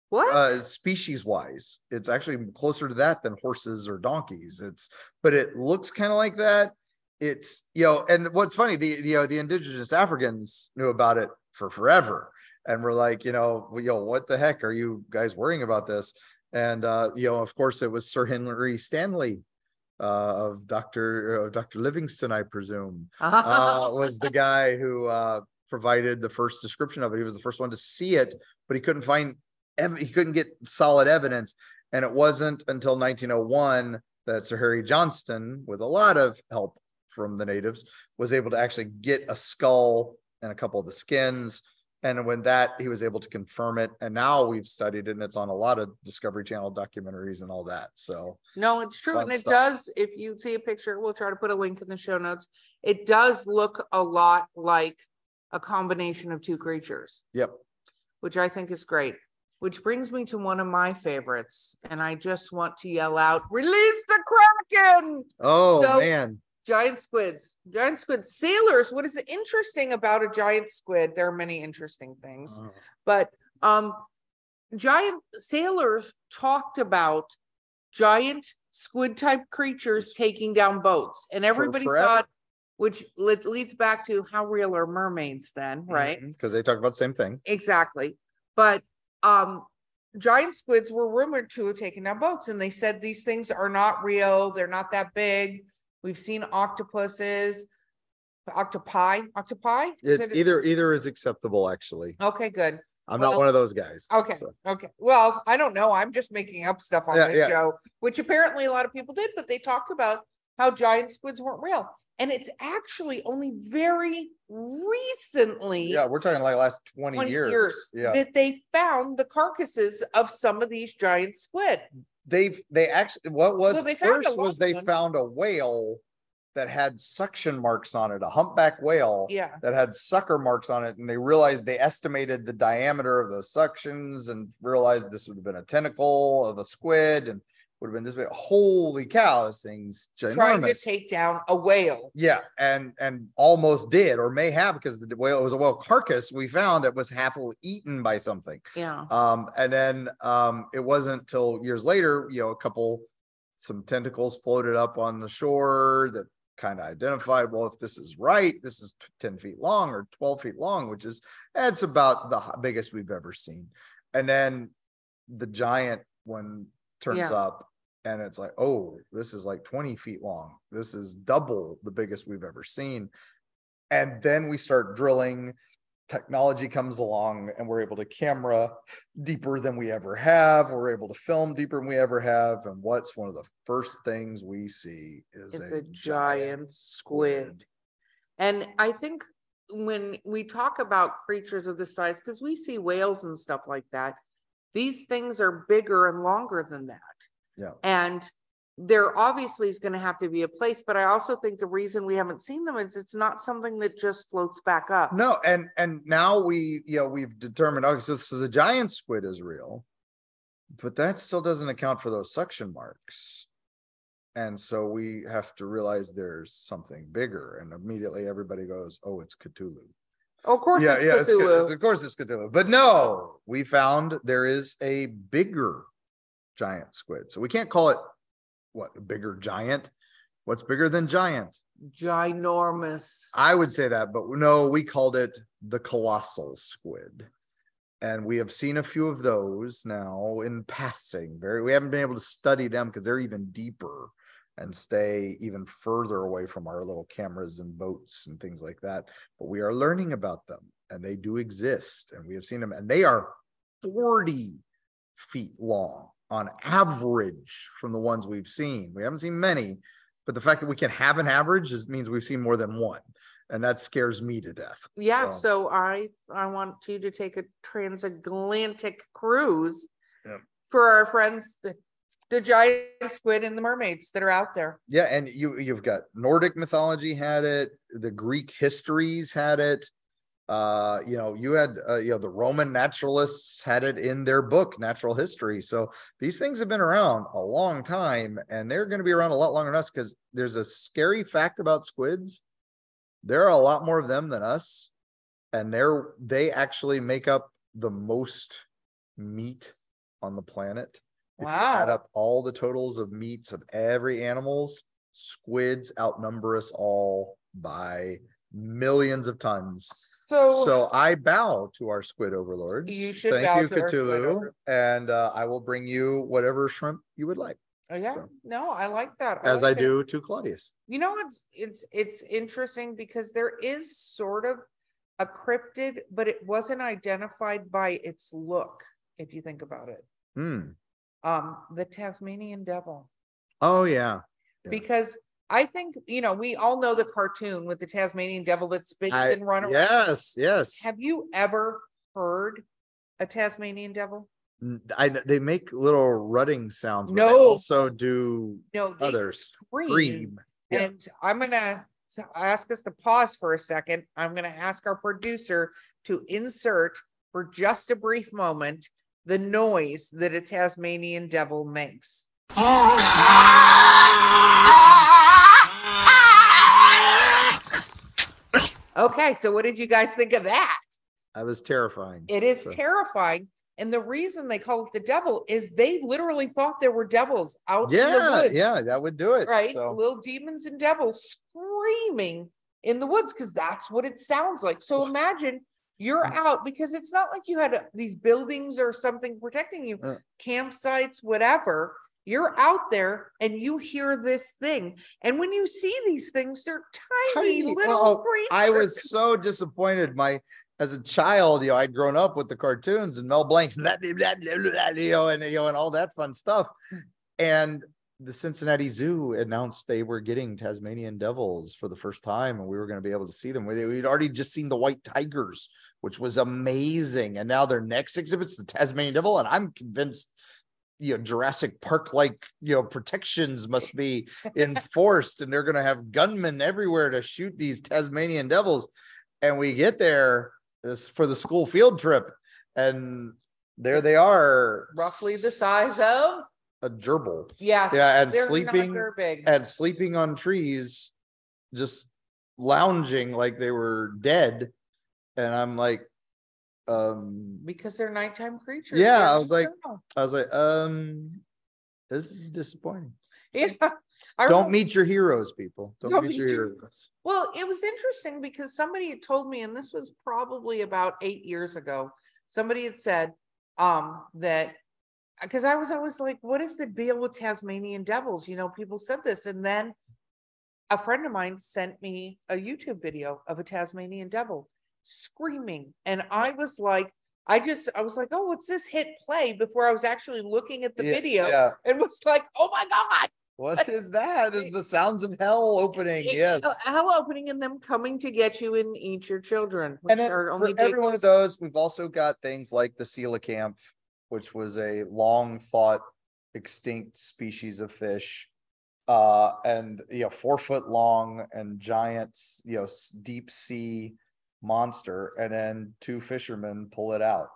What uh, species wise, it's actually closer to that than horses or donkeys. It's, but it looks kind of like that. It's, you know, and what's funny, the you know the indigenous Africans knew about it for forever, and we're like, you know, well, yo, what the heck are you guys worrying about this? And uh, you know, of course, it was Sir Henry Stanley. Uh, of Doctor Doctor Livingston, I presume, uh, was the guy who uh, provided the first description of it. He was the first one to see it, but he couldn't find, ev- he couldn't get solid evidence. And it wasn't until nineteen oh one that Sir Harry Johnston, with a lot of help from the natives, was able to actually get a skull and a couple of the skins. And when that, he was able to confirm it. And now we've studied it, and it's on a lot of Discovery Channel documentaries and all that. So no, it's true. And it stuff. does, if you see a picture, we'll try to put a link in the show notes. It does look a lot like a combination of two creatures. Yep. Which I think is great. Which brings me to one of my favorites. And I just want to yell out, release the Kraken! Oh, so, man. Giant squids, giant squids, sailors. What is interesting about a giant squid? There are many interesting things, oh. but um, giant sailors talked about giant squid type creatures taking down boats, and everybody For thought, which leads back to how real are mermaids then, right? Because mm-hmm. they talk about the same thing. Exactly. But um, giant squids were rumored to have taken down boats, and they said these things are not real. They're not that big. We've seen octopuses, octopi, octopi. Is it's it either either is acceptable, actually. Okay, good. I'm well, not one of those guys. Okay, so. okay. Well, I don't know. I'm just making up stuff on yeah, this yeah. show, which apparently a lot of people did, but they talked about how giant squids weren't real. And it's actually only very recently. Yeah, we're talking like last twenty, twenty years. years yeah. that they found the carcasses of some of these giant squid. They've they actually what was well, first was they one. found a whale that had suction marks on it, a humpback whale yeah. that had sucker marks on it, and they realized they estimated the diameter of those suctions and realized this would have been a tentacle of a squid and would have been this big. Holy cow, this thing's ginormous. Trying to take down a whale. Yeah, and and almost did, or may have, because the whale, it was a whale carcass we found that was happily eaten by something. Yeah. Um, and then um, it wasn't till years later, you know, a couple, some tentacles floated up on the shore that kind of identified, well, if this is right, this is ten feet long or twelve feet long, which is, that's about the biggest we've ever seen. And then the giant one turns yeah. up, and it's like, oh, this is like twenty feet long. This is double the biggest we've ever seen. And then we start drilling. Technology comes along, and we're able to camera deeper than we ever have. We're able to film deeper than we ever have. And what's one of the first things we see is it's a, a giant, giant squid. squid. And I think when we talk about creatures of this size, because we see whales and stuff like that, These things are bigger and longer than that. Yeah. And there obviously is going to have to be a place, but I also think the reason we haven't seen them is it's not something that just floats back up. No, and and now we, you know, we've determined, oh, so, so the giant squid is real, but that still doesn't account for those suction marks. And so we have to realize there's something bigger, and immediately everybody goes, oh, it's Cthulhu. Oh, of course, yeah, it's yeah, Cthulhu. It's, of course it's Cthulhu. But no, we found there is a bigger giant squid. So we can't call it, what, a bigger giant? What's bigger than giant? Ginormous. I would say that, but no, we called it the colossal squid. And we have seen a few of those now in passing. Very, we haven't been able to study them because they're even deeper and stay even further away from our little cameras and boats and things like that. But we are learning about them, and they do exist, and we have seen them, and they are forty feet long on average from the ones we've seen. We haven't seen many, but the fact that we can have an average is, means we've seen more than one, and that scares me to death. Yeah, so, so I, I want you to take a transatlantic cruise yeah. for our friends that the giant squid and the mermaids that are out there. Yeah, and you, you've got Nordic mythology had it. The Greek histories had it. Uh, you know, you had, uh, you know, the Roman naturalists had it in their book, Natural History. So these things have been around a long time, and they're going to be around a lot longer than us, because there's a scary fact about squids. There are a lot more of them than us, and they're, they actually make up the most meat on the planet. If wow. you add up all the totals of meats of every animals, squids outnumber us all by millions of tons. So, so I bow to our squid overlords. You should Thank bow you, to Cthulhu, our squid and uh, I will bring you whatever shrimp you would like. Oh yeah, so, no, I like that. I as like I do it. to Claudius. You know, it's it's it's interesting because there is sort of a cryptid, but it wasn't identified by its look. If you think about it. Hmm. Um, the Tasmanian devil. Oh, yeah. yeah. Because I think, you know, we all know the cartoon with the Tasmanian devil that spits I, and runs yes, around. Yes, yes. Have you ever heard a Tasmanian devil? I, they make little rutting sounds. But no. They also do no, they others. Scream. scream. Yeah. And I'm going to ask us to pause for a second. I'm going to ask our producer to insert for just a brief moment the noise that a Tasmanian devil makes. Okay, so what did you guys think of that? That was terrifying. It is so. terrifying. And the reason they call it the devil is they literally thought there were devils out yeah, in the woods. Yeah, that would do it. Right, so. Little demons and devils screaming in the woods, because that's what it sounds like. So imagine... You're out, because it's not like you had a, these buildings or something protecting you, uh, campsites, whatever. You're out there and you hear this thing. And when you see these things, they're tiny, tiny. little well, creatures. I was so disappointed. My, as a child, you know, I'd grown up with the cartoons and Mel Blanc's blah, blah, blah, blah, blah, you know, and, you know, and all that fun stuff. And the Cincinnati Zoo announced they were getting Tasmanian devils for the first time, and we were going to be able to see them. We'd already just seen the white tigers, which was amazing. And now their next exhibit's the Tasmanian devil. And I'm convinced, you know, Jurassic Park, like, you know, protections must be enforced, and they're going to have gunmen everywhere to shoot these Tasmanian devils. And we get there this, for the school field trip, and there they are. Roughly the size of... a gerbil. Yes, yeah, and sleeping and sleeping on trees, just lounging like they were dead. And I'm like, um because they're nighttime creatures. Yeah, they're I was like, girl. I was like, um, this is disappointing. Yeah. I Don't remember. meet your heroes, people. Don't, Don't meet, meet your heroes. heroes. Well, it was interesting because somebody had told me, and this was probably about eight years ago, somebody had said um that. Because I was always like, what is the deal with Tasmanian devils? You know, people said this. And then a friend of mine sent me a YouTube video of a Tasmanian devil screaming. And I was like, I just, I was like, oh, what's this? Hit play before I was actually looking at the yeah, video. Yeah. And was like, oh my God. What, what is that? Is the sounds of hell opening? It, yes, hell opening and them coming to get you and eat your children. Which and then are only for every one of those, we've also got things like the coelacanth. which was a long fought extinct species of fish, uh, and you know, four foot long and giant, you know, deep sea monster. And then two fishermen pull it out.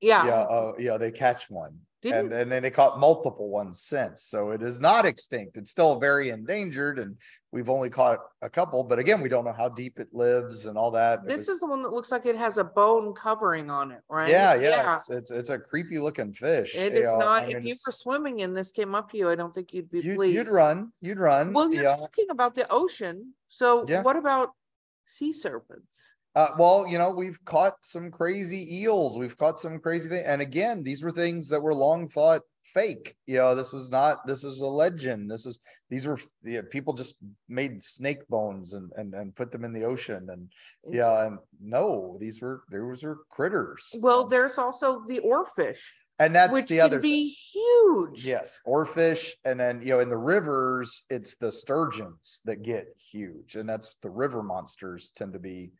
Yeah. Yeah. Uh, yeah. They catch one. Didn't... And, and then they caught multiple ones since. So it is not extinct. It's still very endangered. And we've only caught a couple. But again, we don't know how deep it lives and all that. This was... is the one that looks like it has a bone covering on it, right? Yeah, yeah. yeah. It's, it's it's a creepy looking fish. It you is know, not. I mean, if you were swimming and this came up to you, I don't think you'd be you'd, pleased. You'd run. You'd run. Well, you're yeah. talking about the ocean. So yeah. what about sea serpents? Uh, well, you know, we've caught some crazy eels. We've caught some crazy things. And again, these were things that were long thought fake. You know, this was not, this is a legend. This is, these were, you know, people just made snake bones and, and, and put them in the ocean. And yeah, and no, these were, these were critters. Well, there's also the oarfish. And that's Which the other be thing. Huge. Yes, oarfish. And then, you know, in the rivers, it's the sturgeons that get huge. And that's the river monsters tend to be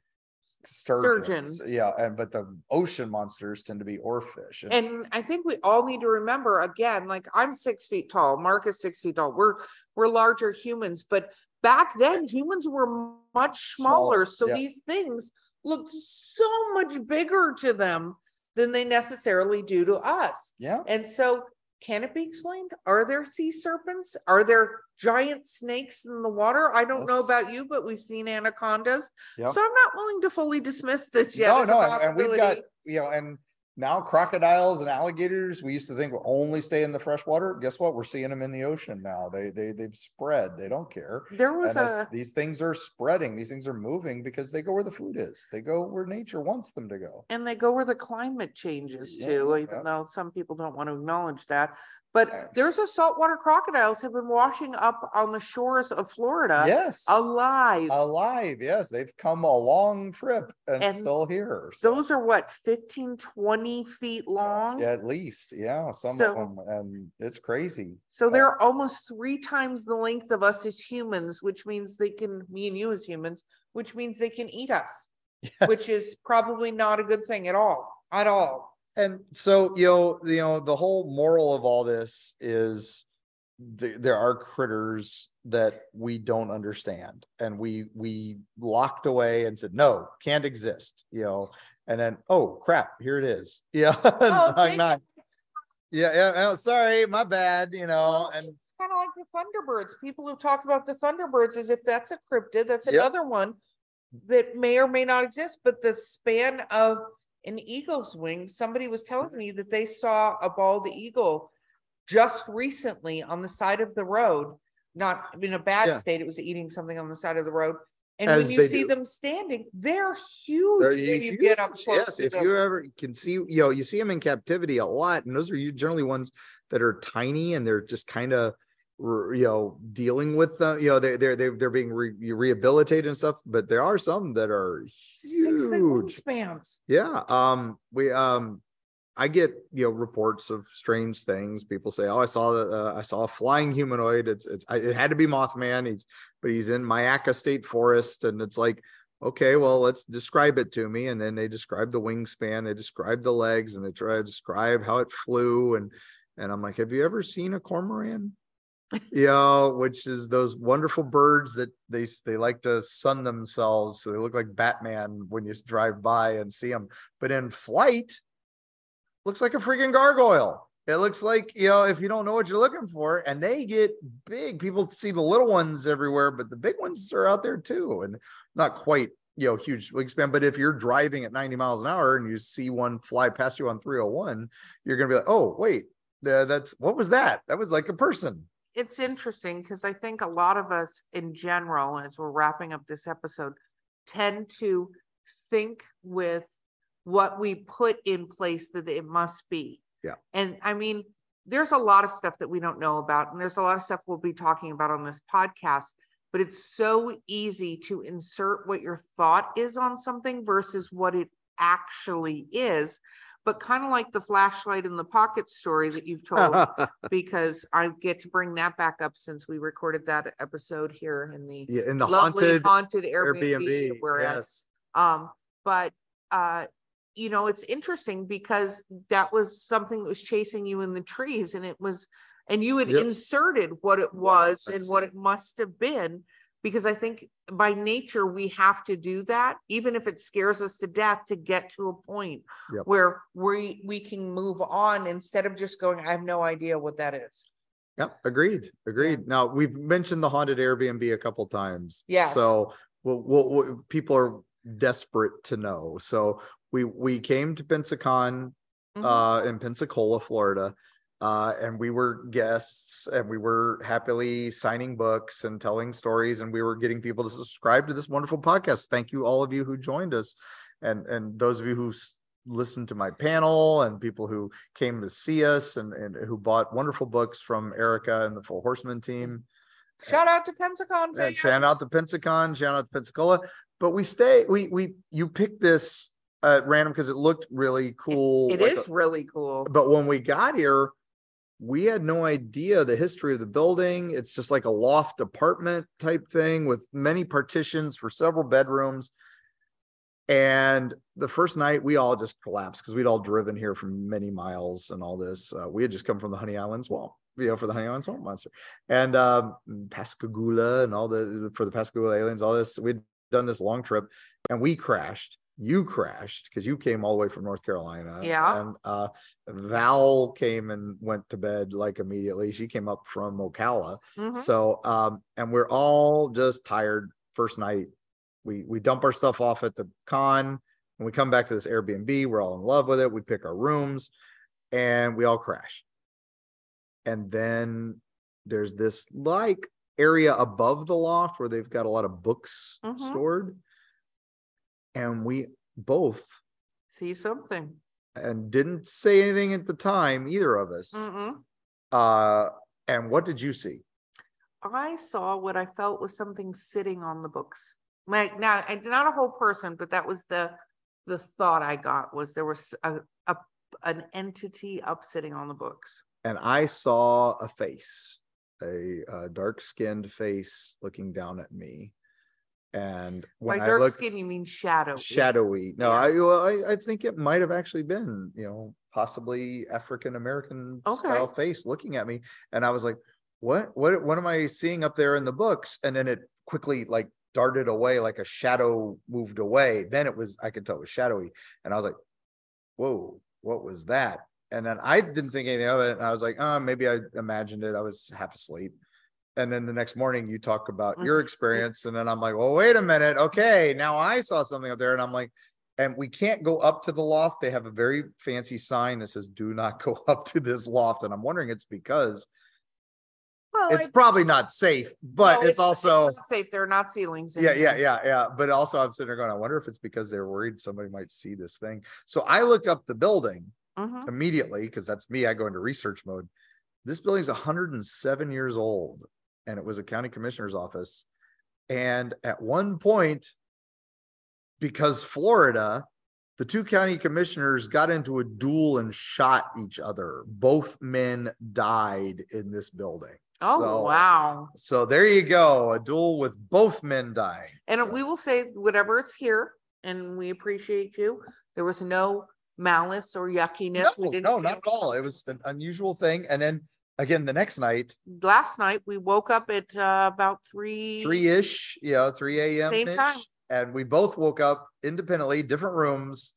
sturgeons. Sturgeon. Yeah, and but the ocean monsters tend to be oarfish. And, and I think we all need to remember, again, like I'm six feet tall, Mark is six feet tall. We're we're larger humans, but back then humans were much smaller. smaller. So yeah. these things looked so much bigger to them than they necessarily do to us. Yeah. And so can it be explained? Are there sea serpents? Are there giant snakes in the water? I don't That's... know about you, but we've seen anacondas. Yep. So I'm not willing to fully dismiss this yet. No, no. And we've got, you know, and now crocodiles and alligators, we used to think will only stay in the freshwater. Guess what? We're seeing them in the ocean now. They, they, they've spread. They don't care. There was and a... These things are spreading. These things are moving because they go where the food is. They go where nature wants them to go. And they go where the climate changes too, yeah, even yeah. though some people don't want to acknowledge that. But yeah. there's a saltwater crocodiles have been washing up on the shores of Florida. Yes. Alive. Alive. Yes. They've come a long trip and, and still here. So. Those are what, fifteen, twenty feet long? Yeah, at least. Yeah. Some so, of them. And it's crazy. So they're uh, almost three times the length of us as humans, which means they can, me and you as humans, which means they can eat us, yes. which is probably not a good thing at all. At all. And so, you know, you know, the whole moral of all this is th- there are critters that we don't understand, and we we locked away and said, no, can't exist, you know, and then, oh, crap, here it is. Yeah. Oh, I'm not, yeah, yeah, oh, sorry, my bad, you know, and kind of like the Thunderbirds. People who talk about the Thunderbirds as if that's a cryptid, that's another yep. one that may or may not exist, but the span of an eagle's wing. Somebody was telling me that they saw a bald eagle just recently on the side of the road, not in a bad yeah. state. It was eating something on the side of the road. And As when you see do. them standing, they're huge. They're, you, you get up close yes, to if them. You ever can see, you know, you see them in captivity a lot. And those are generally ones that are tiny and they're just kind of, you know, dealing with them, you know, they, they're they're they're being re- rehabilitated and stuff, but there are some that are huge. Six spans. Yeah. Um, we um, I get, you know, reports of strange things. People say, "Oh, I saw the uh, I saw a flying humanoid." It's it's I, it had to be Mothman. He's but he's in Mayaca State Forest, and it's like, okay, well, let's describe it to me. And then they describe the wingspan, they describe the legs, and they try to describe how it flew. And and I'm like, have you ever seen a cormorant? Yeah, which is those wonderful birds that they they like to sun themselves, so they look like Batman when you drive by and see them. But in flight, looks like a freaking gargoyle. It looks like, you know, if you don't know what you're looking for, and they get big. People see the little ones everywhere, but the big ones are out there too, and not quite, you know, huge wingspan. But if you're driving at ninety miles an hour and you see one fly past you on three oh one, you're gonna be like, oh wait, uh, that's what was that? That was like a person. It's interesting because I think a lot of us in general, as we're wrapping up this episode, tend to think with what we put in place that it must be. Yeah. And I mean, there's a lot of stuff that we don't know about, and there's a lot of stuff we'll be talking about on this podcast, but it's so easy to insert what your thought is on something versus what it actually is. But kind of like the flashlight in the pocket story that you've told, because I get to bring that back up since we recorded that episode here in the, yeah, in the lovely haunted, haunted Airbnb. Airbnb where yes. Um, but uh, you know, it's interesting because that was something that was chasing you in the trees, and it was, and you had yep. inserted what it was wow, and what it must have been, because I think by nature, we have to do that, even if it scares us to death, to get to a point yep. where we, we can move on instead of just going, I have no idea what that is. Yep. Agreed. Agreed. Yeah. Now we've mentioned the haunted Airbnb a couple times. Yeah. So we'll, we'll, we'll, people are desperate to know. So we, we came to Pensacon mm-hmm. uh, in Pensacola, Florida. Uh, and we were guests, and we were happily signing books and telling stories, and we were getting people to subscribe to this wonderful podcast. Thank you, all of you who joined us, and and those of you who s- listened to my panel, and people who came to see us, and, and who bought wonderful books from Erika and the Four Horsemen team. Shout out to Pensacon! And shout out to Pensacon! Shout out to Pensacola! But we stay. We we you picked this at random because it looked really cool. It, it like is a, really cool. But when we got here, we had no idea the history of the building. It's just like a loft apartment type thing with many partitions for several bedrooms. And the first night we all just collapsed because we'd all driven here from many miles and all this. Uh, we had just come from the Honey Islands Wall, you know, for the Honey Islands Wall Monster. And um, Pascagoula and all the, for the Pascagoula aliens, all this. We'd done this long trip and we crashed. You crashed because you came all the way from North Carolina. Yeah. And uh, Val came and went to bed like immediately. She came up from Ocala. Mm-hmm. So, um, and we're all just tired first night. We, we dump our stuff off at the con and we come back to this Airbnb. We're all in love with it. We pick our rooms and we all crash. And then there's this like area above the loft where they've got a lot of books mm-hmm. stored. And we both see something and didn't say anything at the time, either of us. Mm-mm. Uh, and what did you see? I saw what I felt was something sitting on the books. Like now, not a whole person, but that was the the thought I got, was there was a, a an entity up sitting on the books. And I saw a face, a, a dark-skinned face looking down at me. And when by dark I looked, skin, you mean shadowy? Shadowy. No, yeah. I, well, I I think it might have actually been, you know, possibly African American okay. style face looking at me, and I was like, "What? What? What am I seeing up there in the books?" And then it quickly like darted away, like a shadow moved away. Then it was I could tell it was shadowy, and I was like, "Whoa, what was that?" And then I didn't think anything of it, and I was like, "Oh, maybe I imagined it." I was half asleep. And then the next morning you talk about your experience. And then I'm like, well, wait a minute. Okay. Now I saw something up there. And I'm like, and we can't go up to the loft. They have a very fancy sign that says, do not go up to this loft. And I'm wondering it's because well, it's I, probably not safe, but no, it's, it's also it's not safe. There are not ceilings. Yeah. There. Yeah. Yeah. Yeah. But also I'm sitting there going, I wonder if it's because they're worried somebody might see this thing. So I look up the building mm-hmm. immediately. Cause that's me. I go into research mode. This building's one hundred seven years old. And it was a county commissioner's office. And at one point, because Florida, the two county commissioners got into a duel and shot each other. Both men died in this building. Oh, so, wow. So there you go. A duel with both men dying. And so. We will say whatever is here, and we appreciate you. There was no malice or yuckiness. No, we didn't no not at all. It was an unusual thing. And then again, the next night. Last night, we woke up at uh, about three. Three-ish, yeah, three a.m. Same time. And we both woke up independently, different rooms,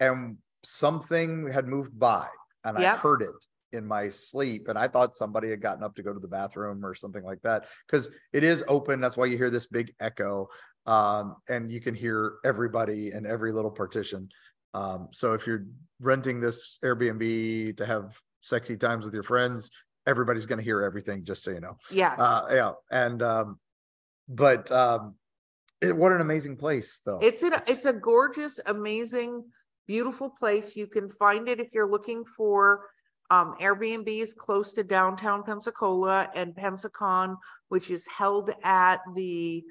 and something had moved by. And yep. I heard it in my sleep. And I thought somebody had gotten up to go to the bathroom or something like that. Because it is open. That's why you hear this big echo. Um, and you can hear everybody in every little partition. Um, so if you're renting this Airbnb to have sexy times with your friends, everybody's going to hear everything, just so you know. Yes. Uh, yeah. And, um, but um, it, what an amazing place, though. It's, an, it's, it's a gorgeous, amazing, beautiful place. You can find it if you're looking for um, Airbnbs close to downtown Pensacola and Pensacon, which is held at the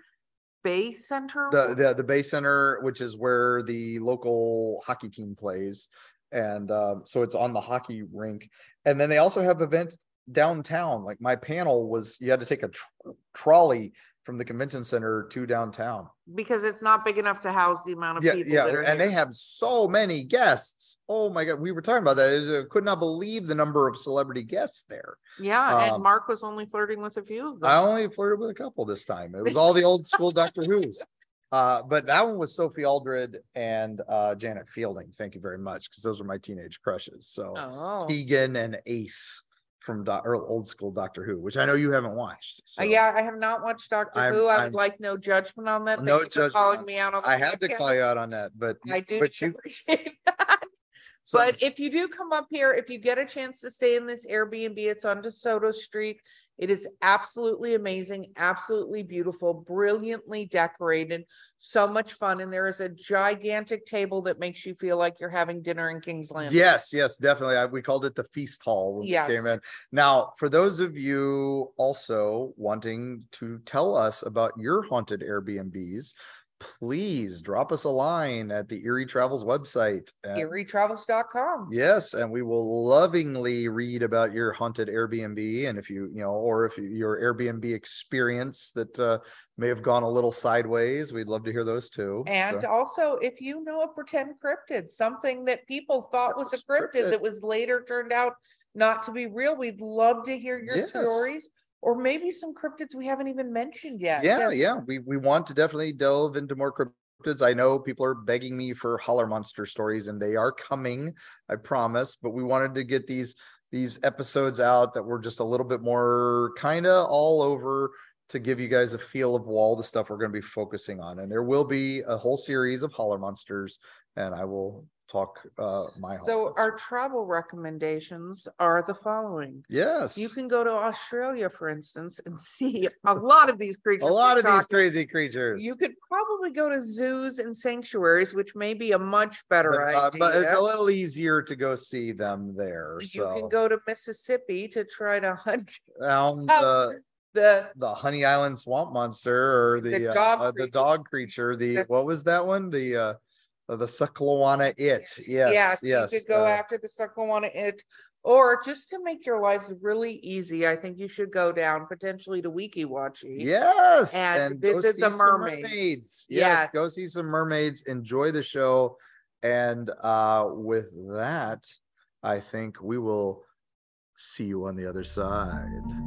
Bay Center. The, the, the Bay Center, which is where the local hockey team plays. And um, so it's on the hockey rink. And then they also have events downtown. Like my panel was, you had to take a tr- trolley from the convention center to downtown. Because it's not big enough to house the amount of yeah, people. Yeah, that are and here. They have so many guests. Oh my God, we were talking about that. I could not believe the number of celebrity guests there. Yeah, um, and Mark was only flirting with a few of them. I only flirted with a couple this time. It was all the old school Doctor Who's. Uh, but that one was Sophie Aldred and uh, Janet Fielding. Thank you very much, because those were my teenage crushes. So oh. Keegan and Ace from Do- or old school Doctor Who, which I know you haven't watched. So. Uh, yeah, I have not watched Doctor I'm, Who. I I'm, would like no judgment on that. No judgment. Calling me out on that. I had to call you out on that, but I do but you, appreciate that. So. But if you do come up here, if you get a chance to stay in this Airbnb, it's on DeSoto Street. It is absolutely amazing, absolutely beautiful, brilliantly decorated, so much fun. And there is a gigantic table that makes you feel like you're having dinner in King's Landing. Yes, yes, definitely. I, we called it the Feast Hall when yes. we came in. Now, for those of you also wanting to tell us about your haunted Airbnbs, please drop us a line at the Eerie Travels website at eerie travels dot com. Yes, and we will lovingly read about your haunted Airbnb, and if you, you know, or if your Airbnb experience that uh, may have gone a little sideways, we'd love to hear those too. And so. Also, if you know a pretend cryptid, something that people thought was a cryptid that was later turned out not to be real, we'd love to hear your yes. stories. Or maybe some cryptids we haven't even mentioned yet. Yeah, yes. yeah. We we want to definitely delve into more cryptids. I know people are begging me for holler monster stories, and they are coming, I promise. But we wanted to get these these episodes out that were just a little bit more kind of all over to give you guys a feel of all the stuff we're going to be focusing on. And there will be a whole series of holler monsters, and I will talk uh my so our travel recommendations are the following. Yes, you can go to Australia, for instance, and see a lot of these creatures. a lot of talking. These crazy creatures. You could probably go to zoos and sanctuaries, which may be a much better uh, idea, but it's a little easier to go see them there. You so. Can go to Mississippi to try to hunt um, uh, The, the Honey Island swamp monster, or the the dog, uh, uh, the dog creature, the, the what was that one the uh the Sequelna it. Yes. Yes. yes. You could go uh, after the Sequelna it, or just to make your lives really easy, I think you should go down potentially to Weeki Wachee. Yes. And, and visit the mermaids. mermaids. Yes. Yeah. Go see some mermaids. Enjoy the show. And uh, with that, I think we will see you on the other side.